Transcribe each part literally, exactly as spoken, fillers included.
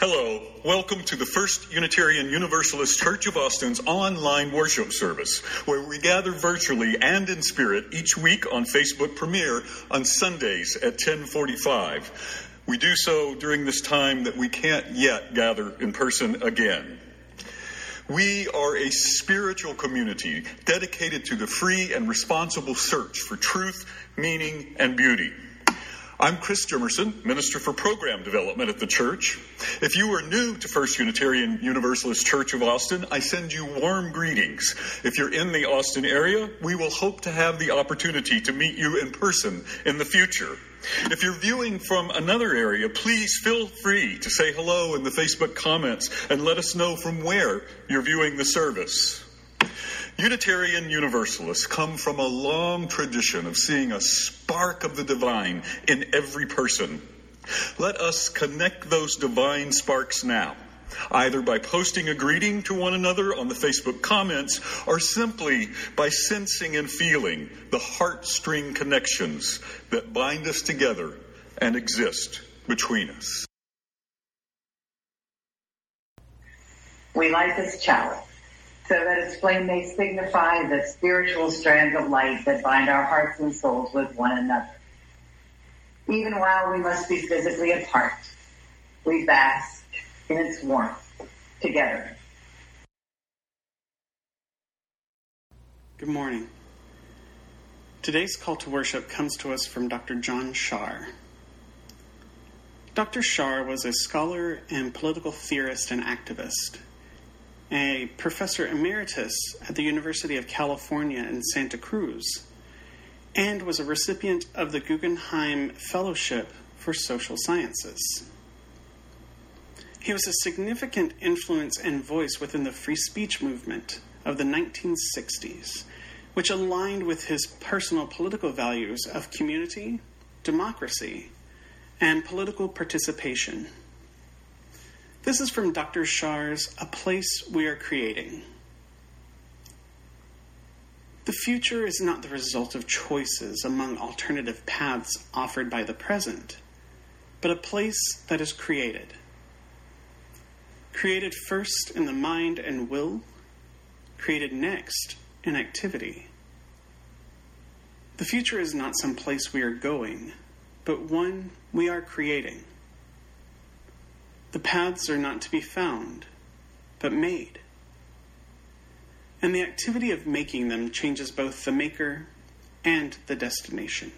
Hello, welcome to the First Unitarian Universalist Church of Austin's online worship service, where we gather virtually and in spirit each week on Facebook Premiere on Sundays at ten forty-five. We do so during this time that we can't yet gather in person again. We are a spiritual community dedicated to the free and responsible search for truth, meaning, and beauty. I'm Chris Jimmerson, Minister for Program Development at the church. If you are new to First Unitarian Universalist Church of Austin, I send you warm greetings. If you're in the Austin area, we will hope to have the opportunity to meet you in person in the future. If you're viewing from another area, please feel free to say hello in the Facebook comments and let us know from where you're viewing the service. Unitarian Universalists come from a long tradition of seeing a spark of the divine in every person. Let us connect those divine sparks now, either by posting a greeting to one another on the Facebook comments or simply by sensing and feeling the heartstring connections that bind us together and exist between us. We light this chalice so that its flame may signify the spiritual strands of light that bind our hearts and souls with one another. Even while we must be physically apart, we bask in its warmth together. Good morning. Today's call to worship comes to us from Doctor John Schaar. Doctor Schaar was a scholar and political theorist and activist, a professor emeritus at the University of California in Santa Cruz, and was a recipient of the Guggenheim Fellowship for Social Sciences. He was a significant influence and voice within the free speech movement of the nineteen sixties, which aligned with his personal political values of community, democracy, and political participation. This is from Doctor Schaar's A Place We Are Creating. The future is not the result of choices among alternative paths offered by the present, but a place that is created. Created first in the mind and will, created next in activity. The future is not some place we are going, but one we are creating. The paths are not to be found, but made. And the activity of making them changes both the maker and the destination.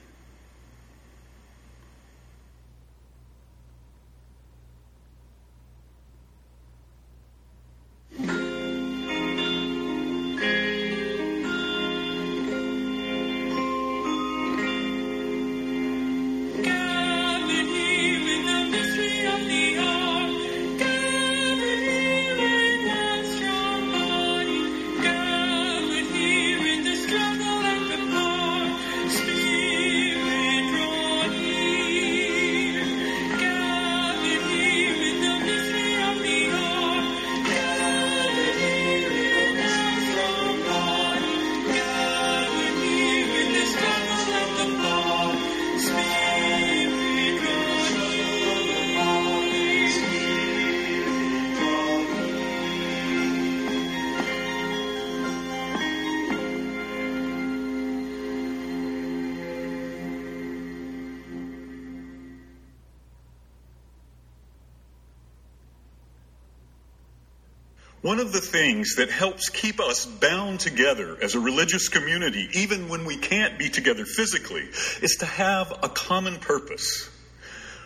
One of the things that helps keep us bound together as a religious community, even when we can't be together physically, is to have a common purpose.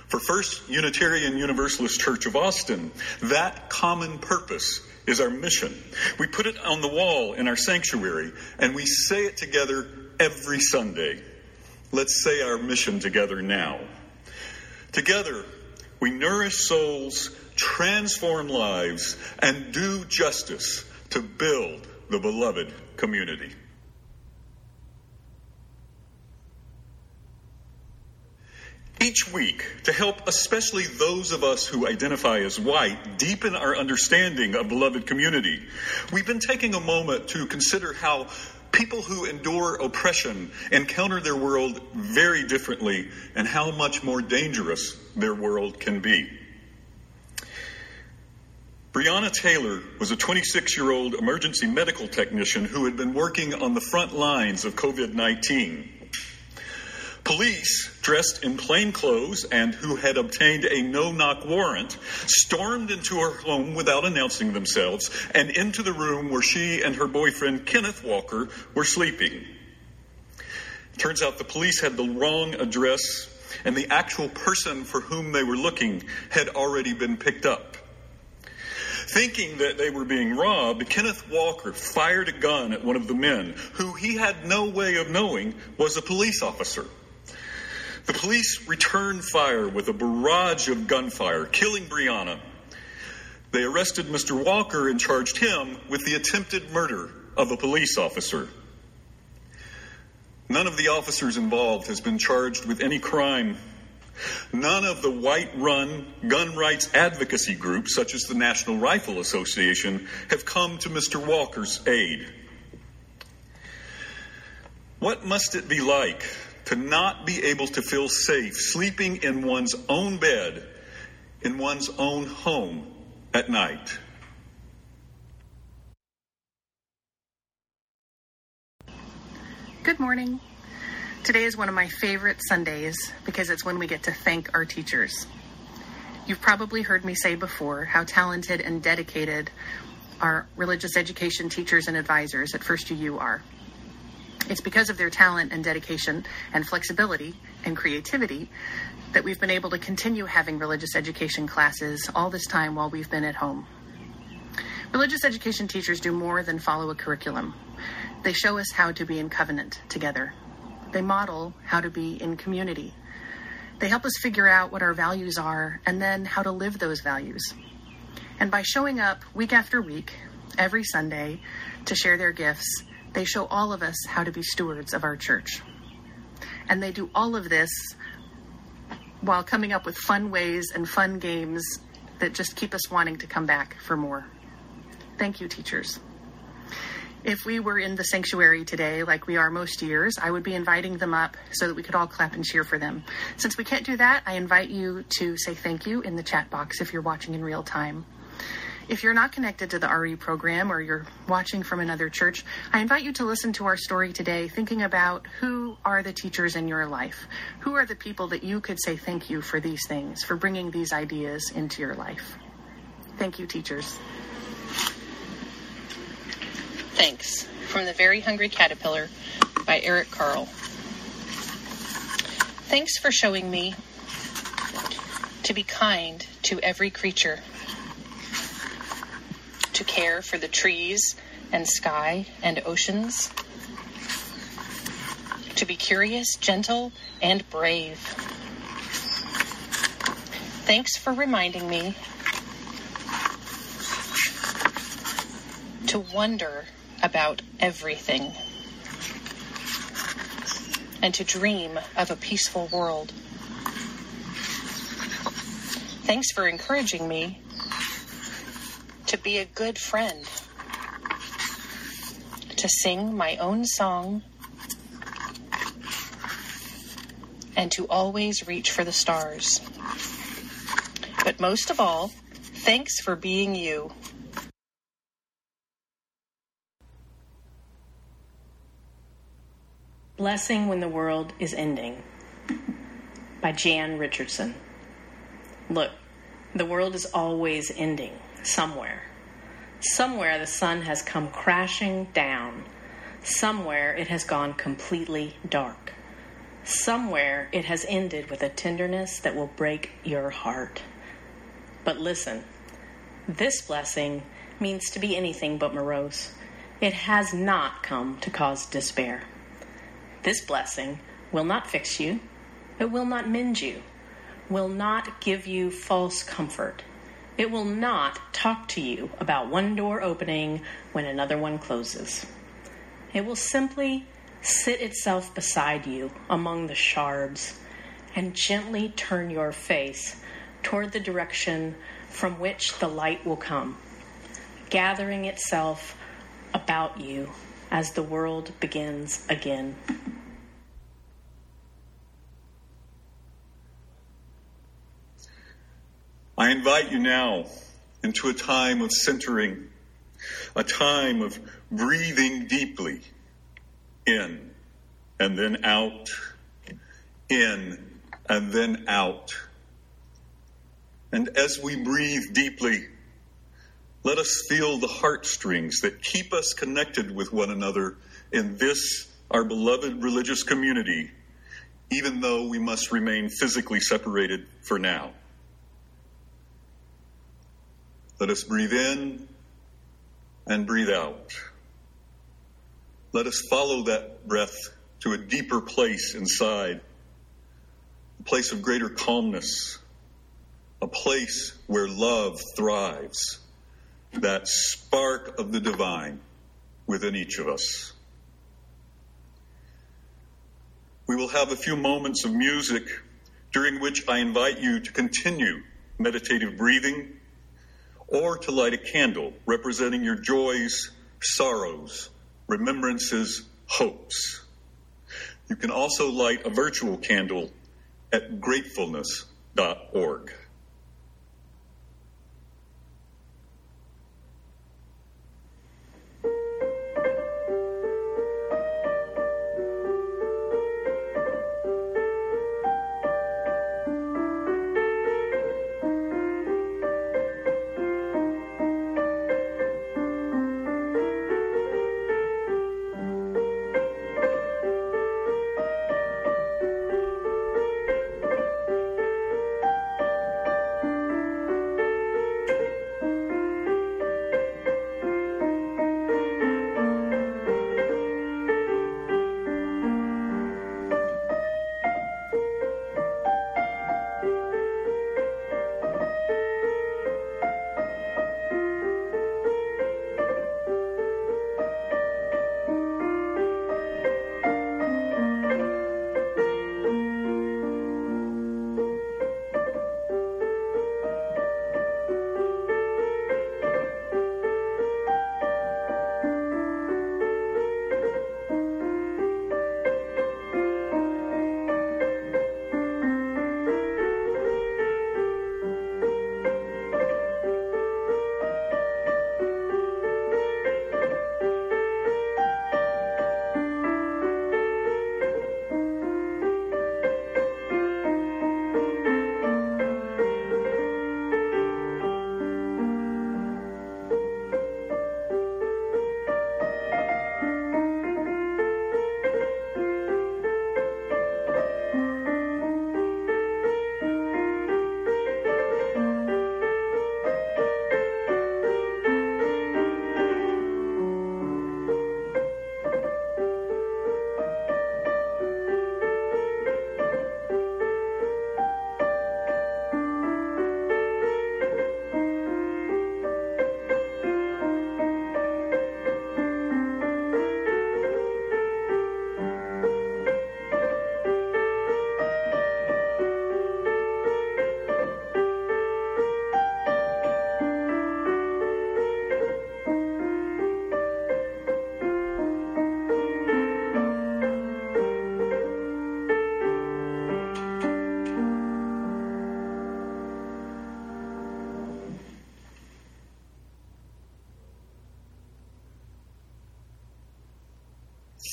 For First Unitarian Universalist Church of Austin, that common purpose is our mission. We put it on the wall in our sanctuary, and we say it together every Sunday. Let's say our mission together now. Together, we nourish souls, transform lives, and do justice to build the beloved community. Each week, to help especially those of us who identify as white deepen our understanding of beloved community, we've been taking a moment to consider how people who endure oppression encounter their world very differently and how much more dangerous their world can be. Breonna Taylor was a twenty-six-year-old emergency medical technician who had been working on the front lines of COVID nineteen. Police, dressed in plain clothes and who had obtained a no-knock warrant, stormed into her home without announcing themselves and into the room where she and her boyfriend, Kenneth Walker, were sleeping. It turns out the police had the wrong address, and the actual person for whom they were looking had already been picked up. Thinking that they were being robbed, Kenneth Walker fired a gun at one of the men, who he had no way of knowing was a police officer. The police returned fire with a barrage of gunfire, killing Breonna. They arrested Mister Walker and charged him with the attempted murder of a police officer. None of the officers involved has been charged with any crime. None of the white-run gun rights advocacy groups, such as the National Rifle Association, have come to Mister Walker's aid. What must it be like to not be able to feel safe sleeping in one's own bed, in one's own home at night? Good morning. Today is one of my favorite Sundays because it's when we get to thank our teachers. You've probably heard me say before how talented and dedicated our religious education teachers and advisors at First U U are. It's because of their talent and dedication and flexibility and creativity that we've been able to continue having religious education classes all this time while we've been at home. Religious education teachers do more than follow a curriculum. They show us how to be in covenant together. They model how to be in community. They help us figure out what our values are and then how to live those values. And by showing up week after week, every Sunday, to share their gifts, they show all of us how to be stewards of our church. And they do all of this while coming up with fun ways and fun games that just keep us wanting to come back for more. Thank you, teachers. If we were in the sanctuary today, like we are most years, I would be inviting them up so that we could all clap and cheer for them. Since we can't do that, I invite you to say thank you in the chat box if you're watching in real time. If you're not connected to the R E program or you're watching from another church, I invite you to listen to our story today, thinking about who are the teachers in your life? Who are the people that you could say thank you for these things, for bringing these ideas into your life? Thank you, teachers. Thanks, from The Very Hungry Caterpillar by Eric Carle. Thanks for showing me to be kind to every creature, to care for the trees and sky and oceans, to be curious, gentle, and brave. Thanks for reminding me to wonder about everything, and to dream of a peaceful world. Thanks for encouraging me to be a good friend, to sing my own song, and to always reach for the stars. But most of all, thanks for being you. Blessing When the World is Ending by Jan Richardson. Look, the world is always ending somewhere. Somewhere the sun has come crashing down. Somewhere it has gone completely dark. Somewhere it has ended with a tenderness that will break your heart. But listen, this blessing means to be anything but morose. It has not come to cause despair. This blessing will not fix you, it will not mend you, will not give you false comfort. It will not talk to you about one door opening when another one closes. It will simply sit itself beside you among the shards and gently turn your face toward the direction from which the light will come, gathering itself about you as the world begins again. I invite you now into a time of centering, a time of breathing deeply in and then out, in and then out. And as we breathe deeply, let us feel the heartstrings that keep us connected with one another in this, our beloved religious community, even though we must remain physically separated for now. Let us breathe in and breathe out. Let us follow that breath to a deeper place inside, a place of greater calmness, a place where love thrives, that spark of the divine within each of us. We will have a few moments of music during which I invite you to continue meditative breathing or to light a candle representing your joys, sorrows, remembrances, hopes. You can also light a virtual candle at gratefulness dot org.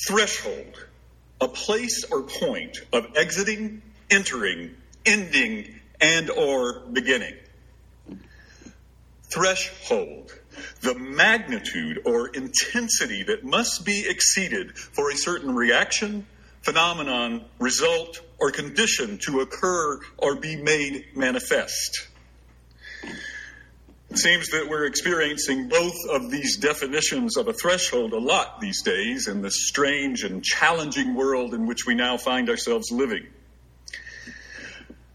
Threshold, a place or point of exiting, entering, ending, and or beginning. Threshold, the magnitude or intensity that must be exceeded for a certain reaction, phenomenon, result, or condition to occur or be made manifest. It seems that we're experiencing both of these definitions of a threshold a lot these days in this strange and challenging world in which we now find ourselves living.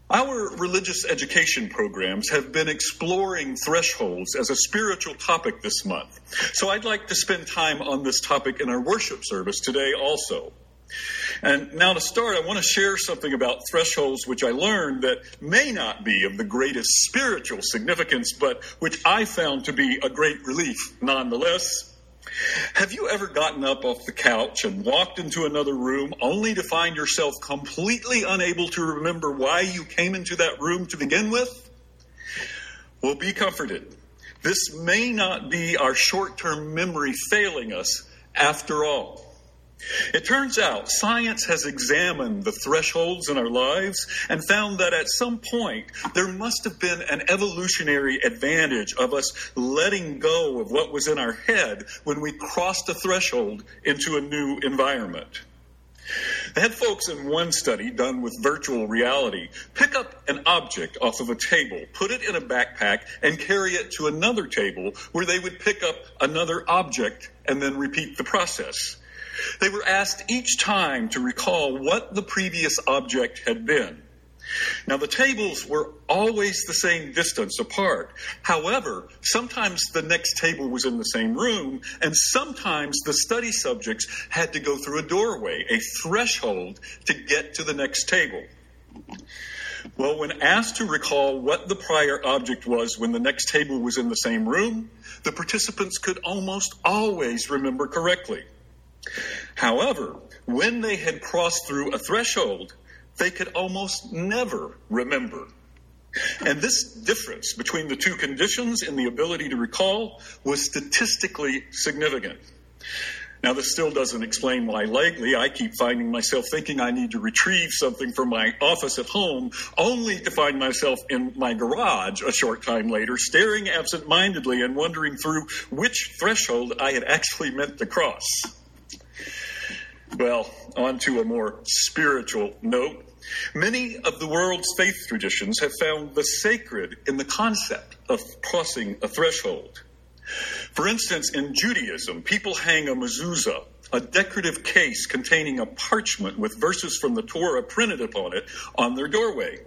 Our religious education programs have been exploring thresholds as a spiritual topic this month, so I'd like to spend time on this topic in our worship service today also. And now to start, I want to share something about thresholds which I learned that may not be of the greatest spiritual significance, but which I found to be a great relief nonetheless. Have you ever gotten up off the couch and walked into another room only to find yourself completely unable to remember why you came into that room to begin with? Well, be comforted. This may not be our short-term memory failing us after all. It turns out science has examined the thresholds in our lives and found that at some point there must have been an evolutionary advantage of us letting go of what was in our head when we crossed a threshold into a new environment. They had folks in one study done with virtual reality pick up an object off of a table, put it in a backpack, and carry it to another table where they would pick up another object and then repeat the process. They were asked each time to recall what the previous object had been. Now, the tables were always the same distance apart. However, sometimes the next table was in the same room, and sometimes the study subjects had to go through a doorway, a threshold, to get to the next table. Well, when asked to recall what the prior object was when the next table was in the same room, the participants could almost always remember correctly. However, when they had crossed through a threshold, they could almost never remember. And this difference between the two conditions in the ability to recall was statistically significant. Now, this still doesn't explain why lately I keep finding myself thinking I need to retrieve something from my office at home, only to find myself in my garage a short time later, staring absent-mindedly and wondering through which threshold I had actually meant to cross. Well, on to a more spiritual note. Many of the world's faith traditions have found the sacred in the concept of crossing a threshold. For instance, in Judaism, people hang a mezuzah, a decorative case containing a parchment with verses from the Torah printed upon it, on their doorway.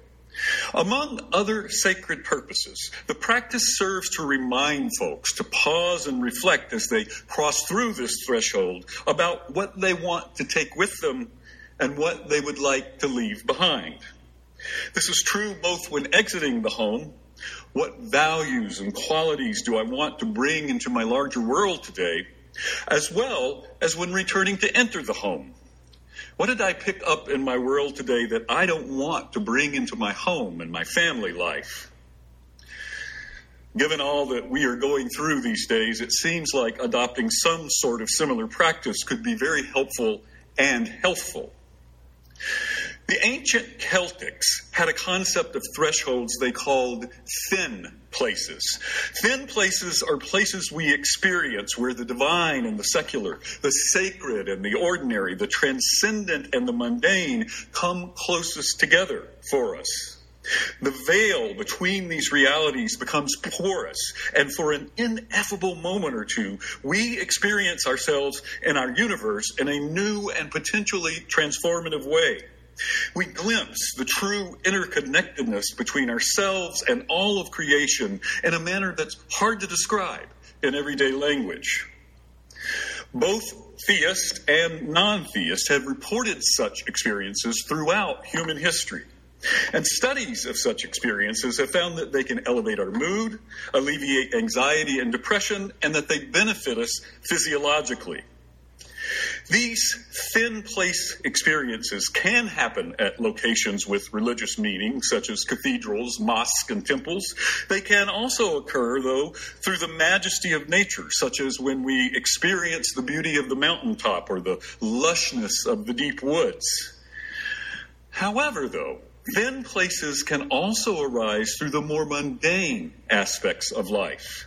Among other sacred purposes, the practice serves to remind folks to pause and reflect as they cross through this threshold about what they want to take with them and what they would like to leave behind. This is true both when exiting the home. What values and qualities do I want to bring into my larger world today, as well as when returning to enter the home? What did I pick up in my world today that I don't want to bring into my home and my family life? Given all that we are going through these days, it seems like adopting some sort of similar practice could be very helpful and healthful. The ancient Celtics had a concept of thresholds they called thin places. Thin places are places we experience where the divine and the secular, the sacred and the ordinary, the transcendent and the mundane come closest together for us. The veil between these realities becomes porous, and for an ineffable moment or two, we experience ourselves and our universe in a new and potentially transformative way. We glimpse the true interconnectedness between ourselves and all of creation in a manner that's hard to describe in everyday language. Both theists and non-theists have reported such experiences throughout human history. And studies of such experiences have found that they can elevate our mood, alleviate anxiety and depression, and that they benefit us physiologically. These thin place experiences can happen at locations with religious meaning, such as cathedrals, mosques, and temples. They can also occur, though, through the majesty of nature, such as when we experience the beauty of the mountaintop or the lushness of the deep woods. However, though, thin places can also arise through the more mundane aspects of life.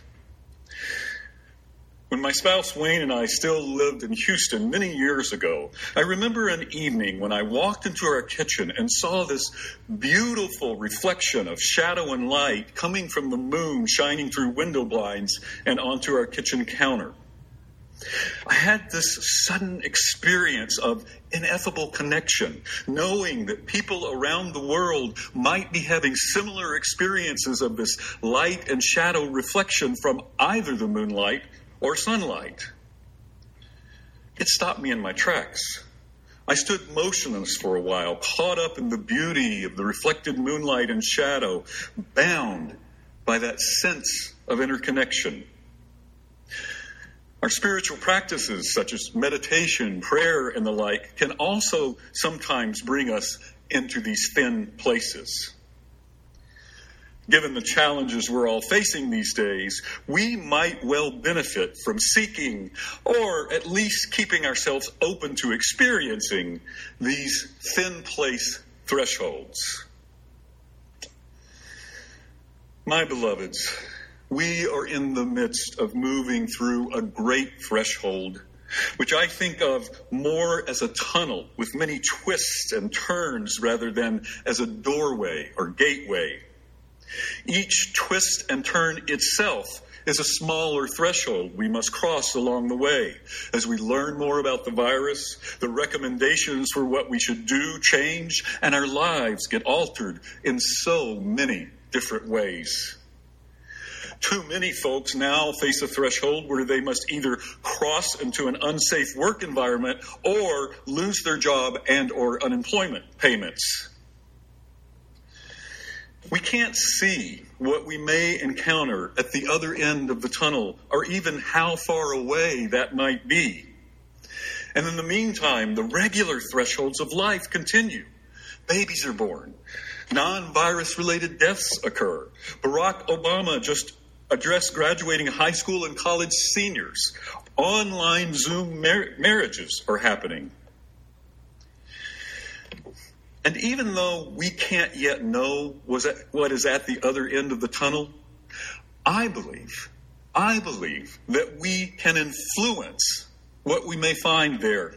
When my spouse Wayne and I still lived in Houston many years ago, I remember an evening when I walked into our kitchen and saw this beautiful reflection of shadow and light coming from the moon shining through window blinds and onto our kitchen counter. I had this sudden experience of ineffable connection, knowing that people around the world might be having similar experiences of this light and shadow reflection from either the moonlight or sunlight. It stopped me in my tracks. I stood motionless for a while, caught up in the beauty of the reflected moonlight and shadow, bound by that sense of interconnection. Our spiritual practices, such as meditation, prayer, and the like, can also sometimes bring us into these thin places. given the challenges we're all facing these days, we might well benefit from seeking, or at least keeping ourselves open to experiencing, these thin place thresholds. My beloveds, we are in the midst of moving through a great threshold, which I think of more as a tunnel with many twists and turns rather than as a doorway or gateway. Each twist and turn itself is a smaller threshold we must cross along the way. As we learn more about the virus, the recommendations for what we should do change, and our lives get altered in so many different ways. Too many folks now face a threshold where they must either cross into an unsafe work environment or lose their job and or unemployment payments. We can't see what we may encounter at the other end of the tunnel, or even how far away that might be. And in the meantime, the regular thresholds of life continue. Babies are born. Non-virus related deaths occur. Barack Obama just addressed graduating high school and college seniors. Online Zoom mar- marriages are happening. And even though we can't yet know what is at the other end of the tunnel, I believe, I believe that we can influence what we may find there.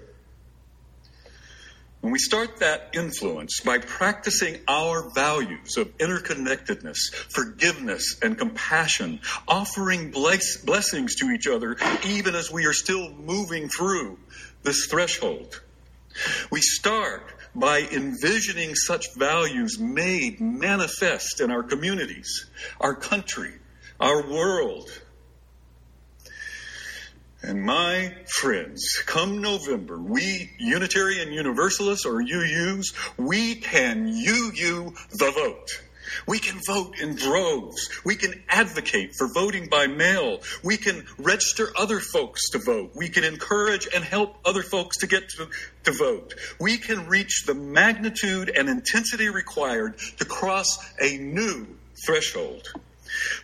When we start that influence by practicing our values of interconnectedness, forgiveness, and compassion, offering bless- blessings to each other, even as we are still moving through this threshold, we start by envisioning such values made manifest in our communities, our country, our world. And my friends, come November, we Unitarian Universalists, or U Us, we can U U the vote. We can vote in droves. We can advocate for voting by mail. We can register other folks to vote. We can encourage and help other folks to get to, to vote. We can reach the magnitude and intensity required to cross a new threshold.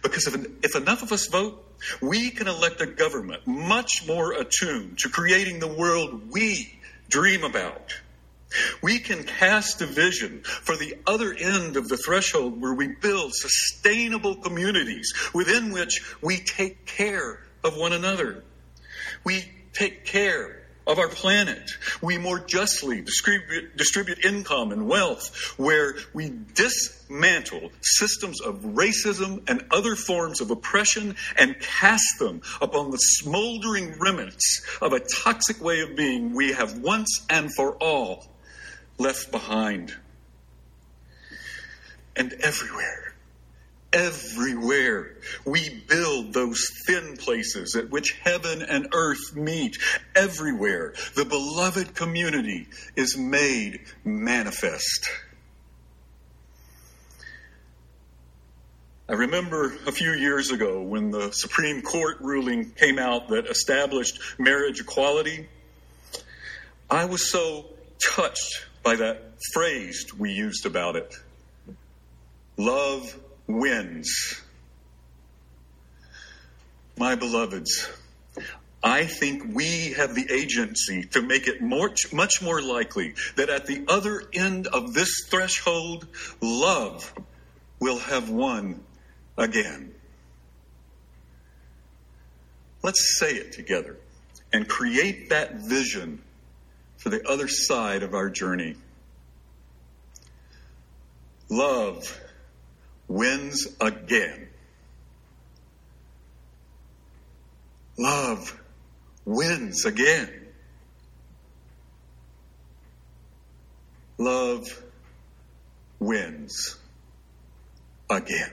Because if, if enough of us vote, we can elect a government much more attuned to creating the world we dream about. We can cast a vision for the other end of the threshold where we build sustainable communities within which we take care of one another. We take care of our planet. We more justly distribute, distribute income and wealth, where we dismantle systems of racism and other forms of oppression and cast them upon the smoldering remnants of a toxic way of being we have once and for all left behind. And everywhere, everywhere, we build those thin places at which heaven and earth meet. Everywhere, the beloved community is made manifest. I remember a few years ago when the Supreme Court ruling came out that established marriage equality. I was so touched by that phrase we used about it. Love wins. My beloveds, I think we have the agency to make it much, much more likely that at the other end of this threshold, love will have won again. Let's say it together and create that vision for the other side of our journey. Love wins again. Love wins again. Love wins again.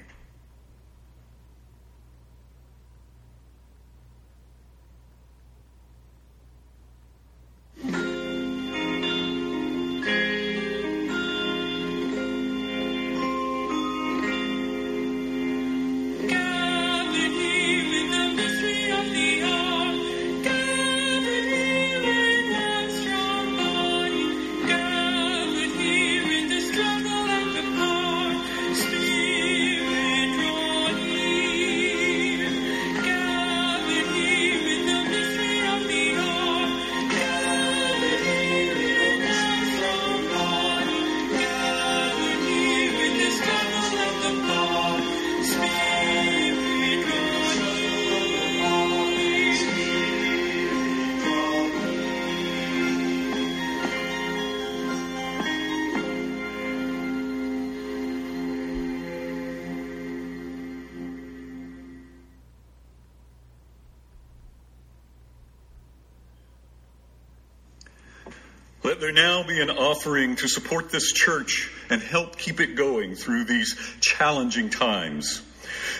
Thank you. Let there now be an offering to support this church and help keep it going through these challenging times.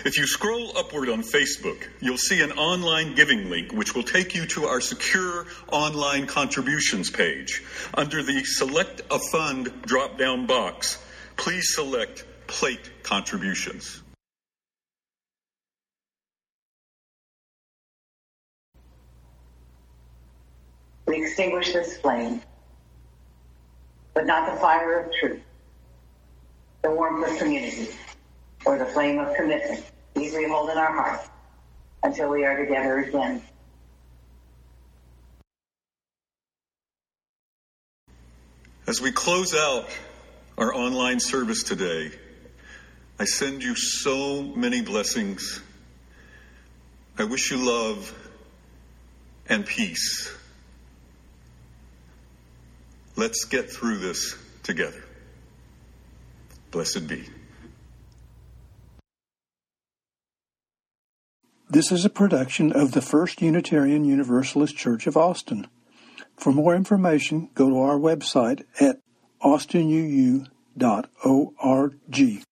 If you scroll upward on Facebook, you'll see an online giving link which will take you to our secure online contributions page. Under the Select a Fund drop-down box, please select Plate Contributions. We extinguish this flame, but not the fire of truth, the warmth of community, or the flame of commitment. These we hold in our hearts until we are together again. As we close out our online service today, I send you so many blessings. I wish you love and peace. Let's get through this together. Blessed be. This is a production of the First Unitarian Universalist Church of Austin. For more information, go to our website at austin u u dot org.